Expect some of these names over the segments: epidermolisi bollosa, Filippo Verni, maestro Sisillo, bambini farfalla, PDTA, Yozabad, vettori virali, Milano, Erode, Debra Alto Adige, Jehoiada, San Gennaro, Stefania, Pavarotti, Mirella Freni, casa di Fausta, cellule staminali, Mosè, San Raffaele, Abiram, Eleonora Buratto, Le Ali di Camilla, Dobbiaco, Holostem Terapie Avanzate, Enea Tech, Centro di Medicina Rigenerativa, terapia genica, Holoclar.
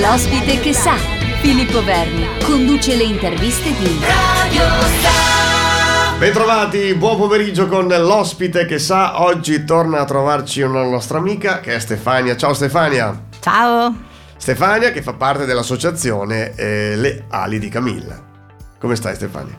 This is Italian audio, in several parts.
L'ospite che sa, Filippo Verni, conduce le interviste di Radio Star. Bentrovati, buon pomeriggio con l'ospite che sa. Oggi torna a trovarci una nostra amica che è Stefania. Ciao Stefania. Ciao. Stefania che fa parte dell'associazione Le Ali di Camilla. Come stai Stefania?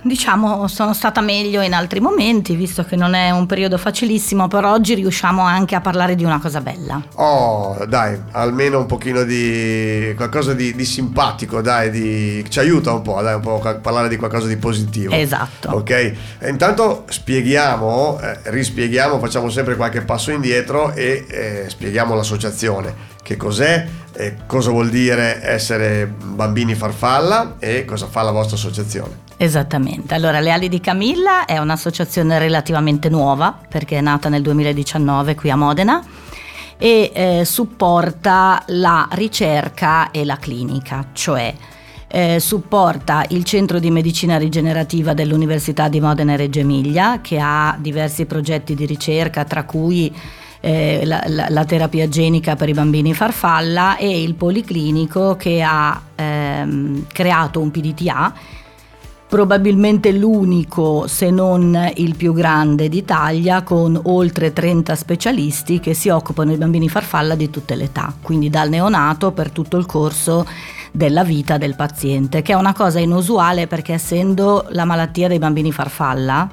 Diciamo sono stata meglio in altri momenti, visto che non è un periodo facilissimo, però oggi riusciamo anche a parlare di una cosa bella. Oh dai, almeno un pochino di qualcosa di simpatico, dai, ci aiuta un po', dai, un po' a parlare di qualcosa di positivo. Esatto. Ok, e intanto spieghiamo, rispieghiamo, facciamo sempre qualche passo indietro e spieghiamo l'associazione. Che cos'è, cosa vuol dire essere bambini farfalla e cosa fa la vostra associazione? Esattamente, allora Le Ali di Camilla è un'associazione relativamente nuova perché è nata nel 2019 qui a Modena e supporta la ricerca e la clinica, cioè supporta il Centro di Medicina Rigenerativa dell'Università di Modena e Reggio Emilia, che ha diversi progetti di ricerca, tra cui la terapia genica per i bambini farfalla, e il policlinico che ha creato un PDTA, probabilmente l'unico se non il più grande d'Italia, con oltre 30 specialisti che si occupano dei bambini farfalla di tutte le età, quindi dal neonato per tutto il corso della vita del paziente, che è una cosa inusuale perché, essendo la malattia dei bambini farfalla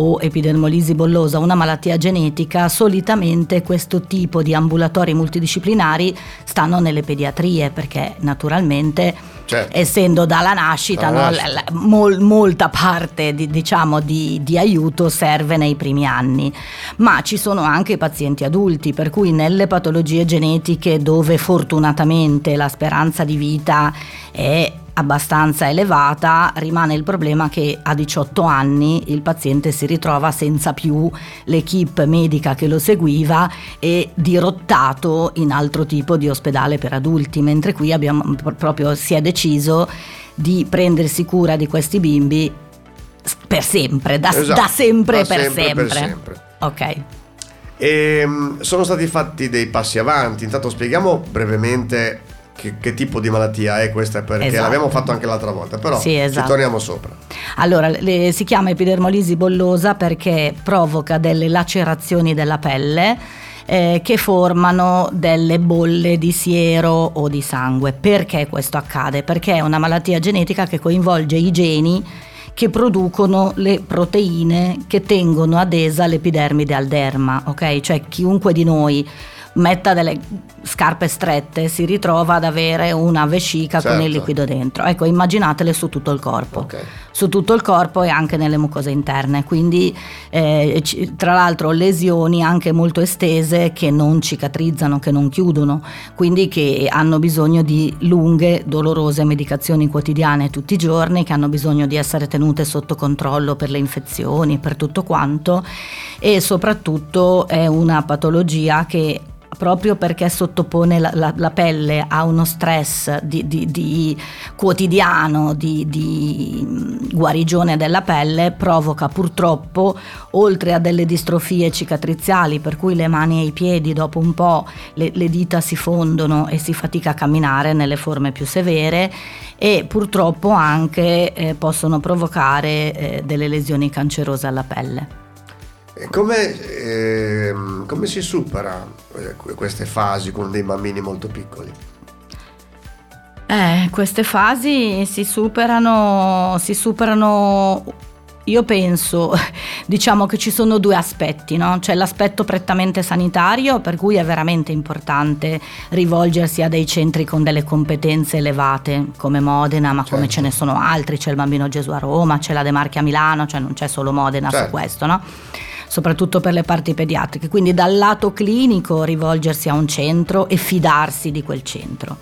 o epidermolisi bollosa una malattia genetica, solitamente questo tipo di ambulatori multidisciplinari stanno nelle pediatrie, perché naturalmente, certo, essendo dalla nascita, molta parte di aiuto serve nei primi anni, ma ci sono anche i pazienti adulti, per cui nelle patologie genetiche dove fortunatamente la speranza di vita è abbastanza elevata, rimane il problema che a 18 anni il paziente si ritrova senza più l'equipe medica che lo seguiva e dirottato in altro tipo di ospedale per adulti, mentre qui si è deciso di prendersi cura di questi bimbi per sempre, da sempre. Ok. E sono stati fatti dei passi avanti. Intanto spieghiamo brevemente Che tipo di malattia è questa, perché l'abbiamo fatto anche l'altra volta, però sì, esatto, ci torniamo sopra. Allora, si chiama epidermolisi bollosa perché provoca delle lacerazioni della pelle che formano delle bolle di siero o di sangue. Perché questo accade? Perché è una malattia genetica che coinvolge i geni che producono le proteine che tengono adesa l'epidermide al derma, ok? Cioè chiunque di noi metta delle scarpe strette si ritrova ad avere una vescica, certo, con il liquido dentro. Ecco, immaginatele su tutto il corpo, okay, su tutto il corpo e anche nelle mucose interne, quindi tra l'altro lesioni anche molto estese che non cicatrizzano, che non chiudono, quindi che hanno bisogno di lunghe, dolorose medicazioni quotidiane tutti i giorni, che hanno bisogno di essere tenute sotto controllo per le infezioni, per tutto quanto. E soprattutto è una patologia che, proprio perché sottopone la pelle a uno stress quotidiano di guarigione della pelle, provoca purtroppo, oltre a delle distrofie cicatriziali, per cui le mani e i piedi dopo un po' le dita si fondono e si fatica a camminare nelle forme più severe, e purtroppo anche possono provocare delle lesioni cancerose alla pelle. Come si supera queste fasi con dei bambini molto piccoli? Queste fasi si superano, io penso, diciamo che ci sono due aspetti, no? C'è l'aspetto prettamente sanitario, per cui è veramente importante rivolgersi a dei centri con delle competenze elevate, come Modena, ma certo, come ce ne sono altri, c'è il Bambino Gesù a Roma, c'è la De Marchi a Milano, cioè non c'è solo Modena, certo, su questo, no? Soprattutto per le parti pediatriche, quindi dal lato clinico rivolgersi a un centro e fidarsi di quel centro,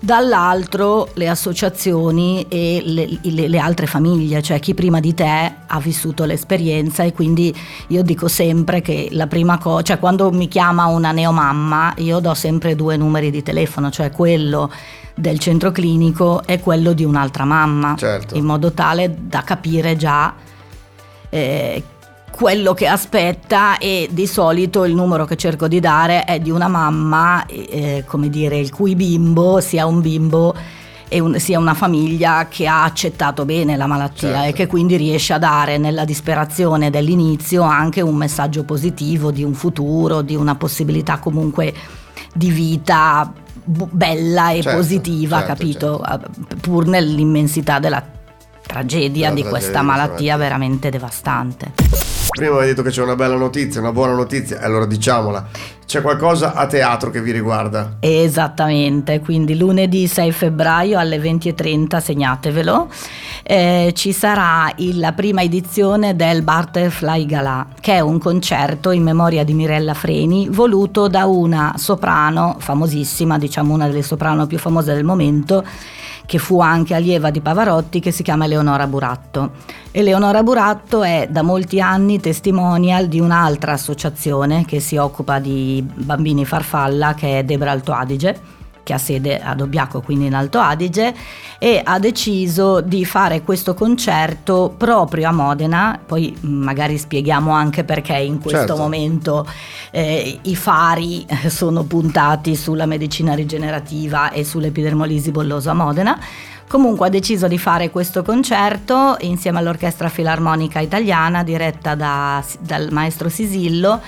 dall'altro le associazioni e le altre famiglie, cioè chi prima di te ha vissuto l'esperienza. E quindi io dico sempre che la prima cosa, cioè quando mi chiama una neomamma io do sempre due numeri di telefono, cioè quello del centro clinico e quello di un'altra mamma, certo, in modo tale da capire già quello che aspetta, e di solito il numero che cerco di dare è di una mamma, come dire, il cui bimbo sia un bimbo e sia una famiglia che ha accettato bene la malattia, certo, e che quindi riesce a dare nella disperazione dell'inizio anche un messaggio positivo di un futuro, di una possibilità comunque di vita bella e certo, positiva, certo, capito? Certo. Pur nell'immensità della tragedia di questa malattia veramente devastante. Prima hai detto che c'è una bella notizia, una buona notizia, allora diciamola. C'è qualcosa a teatro che vi riguarda? Esattamente, quindi lunedì 6 febbraio alle 20:30, segnatevelo, ci sarà la prima edizione del Butterfly Gala, che è un concerto in memoria di Mirella Freni voluto da una soprano famosissima, diciamo una delle soprano più famose del momento, che fu anche allieva di Pavarotti, che si chiama Eleonora Buratto. Eleonora Buratto è da molti anni testimonial di un'altra associazione che si occupa di bambini farfalla, che è Debra Alto Adige, che ha sede a Dobbiaco, quindi in Alto Adige, e ha deciso di fare questo concerto proprio a Modena. Poi magari spieghiamo anche perché in questo certo momento i fari sono puntati sulla medicina rigenerativa e sull'epidermolisi bollosa a Modena. Comunque ha deciso di fare questo concerto insieme all'Orchestra Filarmonica Italiana, diretta dal maestro Sisillo,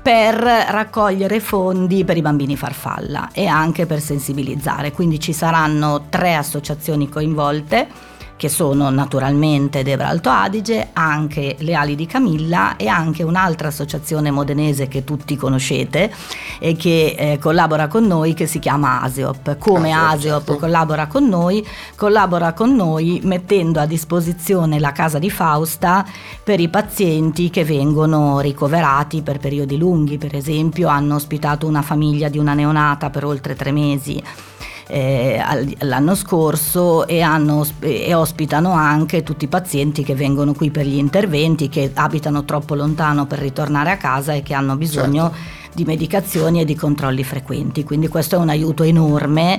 per raccogliere fondi per i bambini farfalla e anche per sensibilizzare. Quindi ci saranno 3 associazioni coinvolte, che sono naturalmente Debra Alto Adige, anche Le Ali di Camilla e anche un'altra associazione modenese che tutti conoscete e che collabora con noi, che si chiama ASEOP. Come ASEOP certo collabora con noi mettendo a disposizione la casa di Fausta per i pazienti che vengono ricoverati per periodi lunghi. Per esempio hanno ospitato una famiglia di una neonata per oltre 3 mesi l'anno scorso e ospitano anche tutti i pazienti che vengono qui per gli interventi, che abitano troppo lontano per ritornare a casa e che hanno bisogno certo di medicazioni e di controlli frequenti. Quindi questo è un aiuto enorme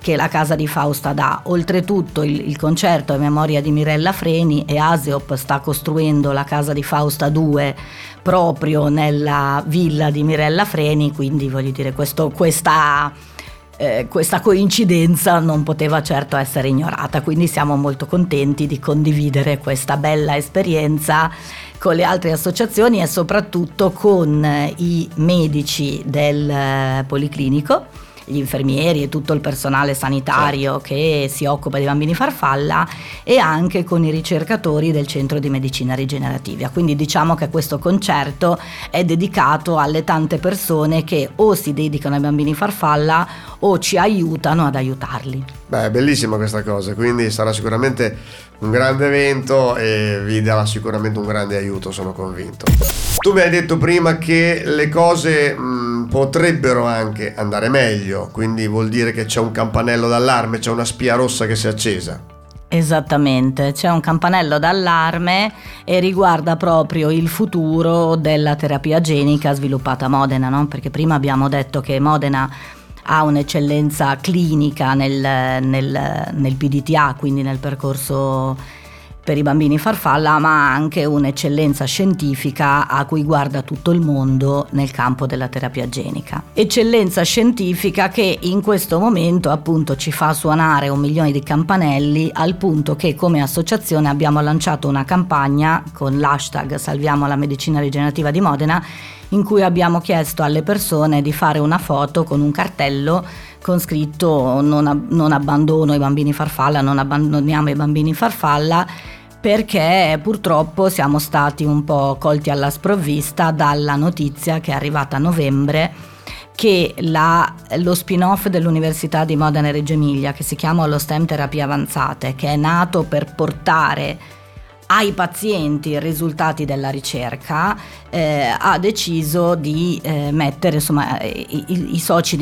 che la casa di Fausta dà. Oltretutto il concerto a memoria di Mirella Freni, e ASEOP sta costruendo la casa di Fausta 2 proprio nella villa di Mirella Freni, quindi voglio dire questa coincidenza non poteva certo essere ignorata, quindi siamo molto contenti di condividere questa bella esperienza con le altre associazioni e soprattutto con i medici del Policlinico, gli infermieri e tutto il personale sanitario sì che si occupa dei bambini farfalla, e anche con i ricercatori del Centro di Medicina Rigenerativa. Quindi diciamo che questo concerto è dedicato alle tante persone che o si dedicano ai bambini farfalla o ci aiutano ad aiutarli. Beh, è bellissima questa cosa, quindi sarà sicuramente un grande evento e vi darà sicuramente un grande aiuto, sono convinto. Tu mi hai detto prima che le cose potrebbero anche andare meglio, quindi vuol dire che c'è un campanello d'allarme, c'è una spia rossa che si è accesa. Esattamente, c'è un campanello d'allarme e riguarda proprio il futuro della terapia genica sviluppata a Modena, no? Perché prima abbiamo detto che Modena ha un'eccellenza clinica nel PDTA, quindi nel percorso per i bambini farfalla, ma anche un'eccellenza scientifica a cui guarda tutto il mondo nel campo della terapia genica. Eccellenza scientifica che in questo momento appunto ci fa suonare 1 milione di campanelli, al punto che come associazione abbiamo lanciato una campagna con l'hashtag Salviamo la medicina rigenerativa di Modena, in cui abbiamo chiesto alle persone di fare una foto con un cartello con scritto non abbandono i bambini farfalla, non abbandoniamo i bambini farfalla, perché purtroppo siamo stati un po' colti alla sprovvista dalla notizia che è arrivata a novembre che lo spin-off dell'Università di Modena e Reggio Emilia, che si chiama Holostem Terapie Avanzate, che è nato per portare ai pazienti i risultati della ricerca, ha deciso di mettere, insomma, il socio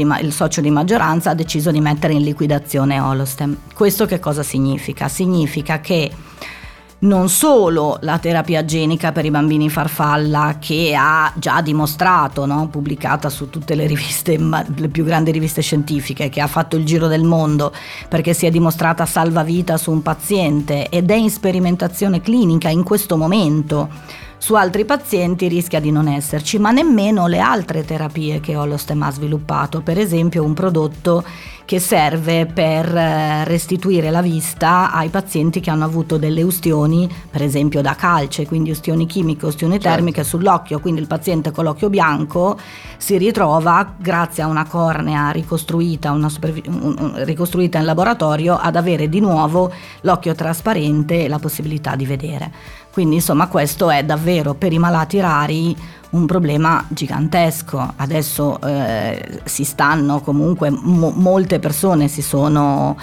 di maggioranza ha deciso di mettere in liquidazione Holostem. Questo che cosa significa? Significa che non solo la terapia genica per i bambini farfalla, che ha già dimostrato, no? Pubblicata su tutte le riviste, le più grandi riviste scientifiche, che ha fatto il giro del mondo perché si è dimostrata salvavita su un paziente ed è in sperimentazione clinica in questo momento su altri pazienti rischia di non esserci, ma nemmeno le altre terapie che Holostem ha sviluppato, per esempio un prodotto che serve per restituire la vista ai pazienti che hanno avuto delle ustioni, per esempio da calce, quindi ustioni chimiche, ustioni termiche sull'occhio, quindi il paziente con l'occhio bianco si ritrova, grazie a una cornea ricostruita, ricostruita in laboratorio, ad avere di nuovo l'occhio trasparente e la possibilità di vedere. Quindi insomma questo è davvero per i malati rari un problema gigantesco. Adesso molte persone si sono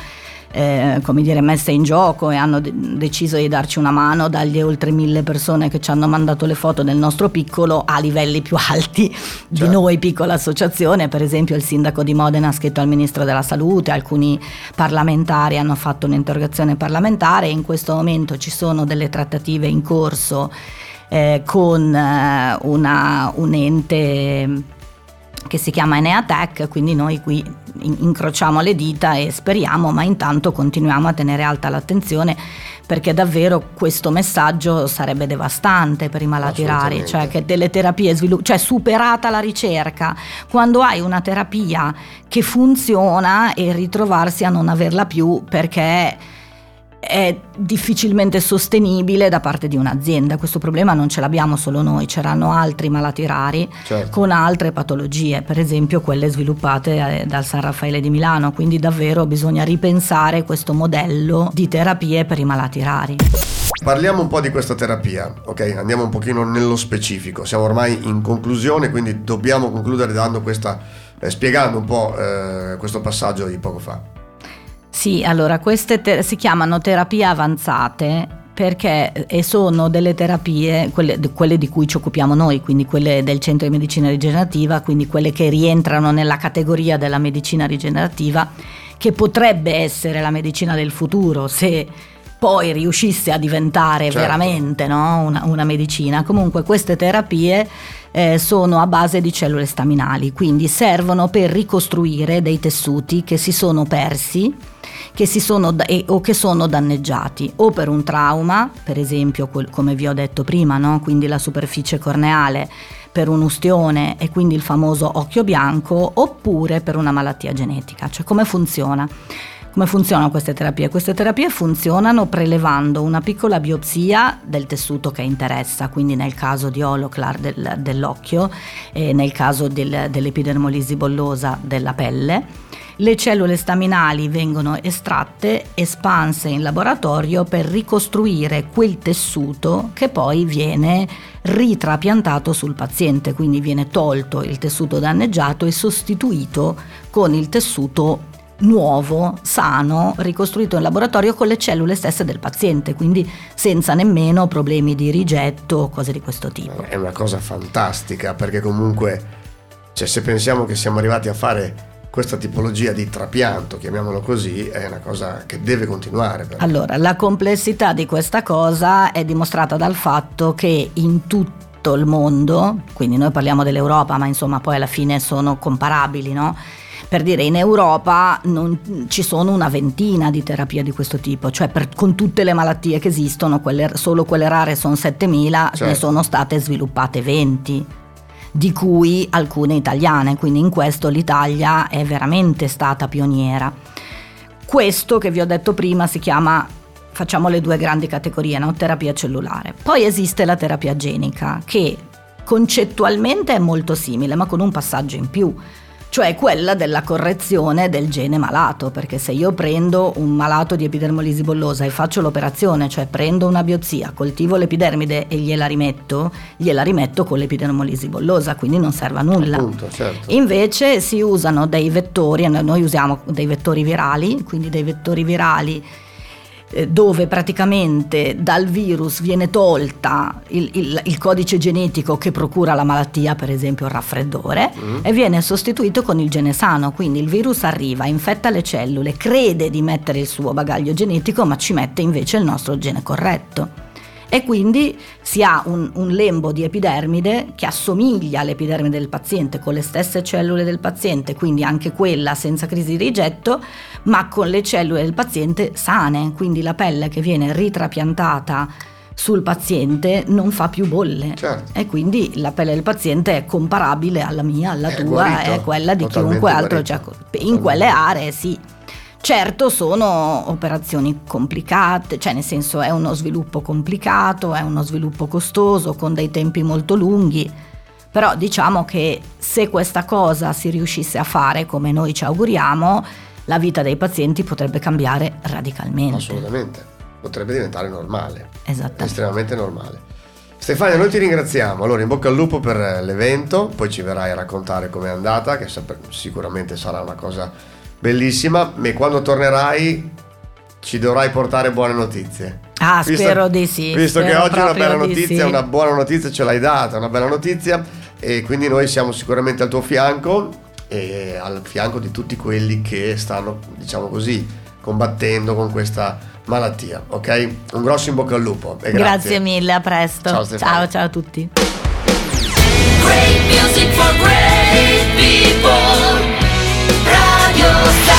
messe in gioco e hanno deciso di darci una mano, dagli oltre 1.000 persone che ci hanno mandato le foto del nostro piccolo a livelli più alti di noi, piccola associazione. Per esempio il sindaco di Modena ha scritto al ministro della salute, alcuni parlamentari hanno fatto un'interrogazione parlamentare, in questo momento ci sono delle trattative in corso con un ente che si chiama Enea Tech, quindi noi qui incrociamo le dita e speriamo, ma intanto continuiamo a tenere alta l'attenzione, perché davvero questo messaggio sarebbe devastante per i malati rari, cioè che delle terapie superata la ricerca, quando hai una terapia che funziona e ritrovarsi a non averla più perché è difficilmente sostenibile da parte di un'azienda. Questo problema non ce l'abbiamo solo noi, c'erano altri malati rari con altre patologie, per esempio quelle sviluppate dal San Raffaele di Milano, quindi davvero bisogna ripensare questo modello di terapie per i malati rari. Parliamo un po' di questa terapia, ok? Andiamo un pochino nello specifico, siamo ormai in conclusione, quindi dobbiamo concludere dando spiegando un po' questo passaggio di poco fa. Sì, allora queste si chiamano terapie avanzate perché sono delle terapie, quelle di cui ci occupiamo noi, quindi quelle del Centro di Medicina Rigenerativa, quindi quelle che rientrano nella categoria della medicina rigenerativa, che potrebbe essere la medicina del futuro se poi riuscisse a diventare veramente una medicina. Comunque queste terapie sono a base di cellule staminali, quindi servono per ricostruire dei tessuti che si sono persi, o che sono danneggiati o per un trauma, per esempio come vi ho detto prima, quindi la superficie corneale, per un'ustione e quindi il famoso occhio bianco, oppure per una malattia genetica. Cioè come funziona? Come funzionano queste terapie? Queste terapie funzionano prelevando una piccola biopsia del tessuto che interessa, quindi nel caso di Holoclar dell'occhio e nel caso dell'epidermolisi bollosa della pelle. Le cellule staminali vengono estratte, espanse in laboratorio per ricostruire quel tessuto che poi viene ritrapiantato sul paziente, quindi viene tolto il tessuto danneggiato e sostituito con il tessuto nuovo, sano, ricostruito in laboratorio con le cellule stesse del paziente, quindi senza nemmeno problemi di rigetto o cose di questo tipo. È una cosa fantastica, perché comunque se pensiamo che siamo arrivati a fare questa tipologia di trapianto, chiamiamolo così, è una cosa che deve continuare. Allora, la complessità di questa cosa è dimostrata dal fatto che in tutto il mondo, quindi noi parliamo dell'Europa, ma insomma poi alla fine sono comparabili, per dire, in Europa ci sono una ventina di terapie di questo tipo, cioè con tutte le malattie che esistono, solo quelle rare sono 7.000, ne sono state sviluppate 20, di cui alcune italiane, quindi in questo l'Italia è veramente stata pioniera. Questo che vi ho detto prima si chiama, facciamo le due grandi categorie, terapia cellulare. Poi esiste la terapia genica, che concettualmente è molto simile, ma con un passaggio in più, cioè quella della correzione del gene malato, perché se io prendo un malato di epidermolisi bollosa e faccio l'operazione, cioè prendo una biopsia, coltivo l'epidermide e gliela rimetto con l'epidermolisi bollosa, quindi non serve a nulla. Invece si usano dei vettori, noi usiamo dei vettori virali, quindi dei vettori virali dove praticamente dal virus viene tolta il codice genetico che procura la malattia, per esempio il raffreddore, e viene sostituito con il gene sano. Quindi il virus arriva, infetta le cellule, crede di mettere il suo bagaglio genetico, ma ci mette invece il nostro gene corretto. E quindi si ha un lembo di epidermide che assomiglia all'epidermide del paziente, con le stesse cellule del paziente, quindi anche quella senza crisi di rigetto, ma con le cellule del paziente sane, quindi la pelle che viene ritrapiantata sul paziente non fa più bolle, certo. E quindi la pelle del paziente è comparabile alla mia, alla tua, guarito, è quella di chiunque altro, cioè, in quelle aree sì. Certo, sono operazioni complicate, cioè nel senso è uno sviluppo complicato, è uno sviluppo costoso, con dei tempi molto lunghi, però diciamo che se questa cosa si riuscisse a fare come noi ci auguriamo, la vita dei pazienti potrebbe cambiare radicalmente. Assolutamente, potrebbe diventare normale, estremamente normale. Stefania, noi ti ringraziamo, allora in bocca al lupo per l'evento, poi ci verrai a raccontare com'è andata, che sicuramente sarà una cosa bellissima, e quando tornerai ci dovrai portare buone notizie. Ah, spero di sì. Visto che oggi una bella notizia, una buona notizia ce l'hai data, una bella notizia, e quindi noi siamo sicuramente al tuo fianco e al fianco di tutti quelli che stanno, diciamo così, combattendo con questa malattia, ok? Un grosso in bocca al lupo e grazie mille, a presto. Ciao Stefania. Ciao a tutti. Great music for great people. You're